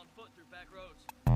on foot through back roads.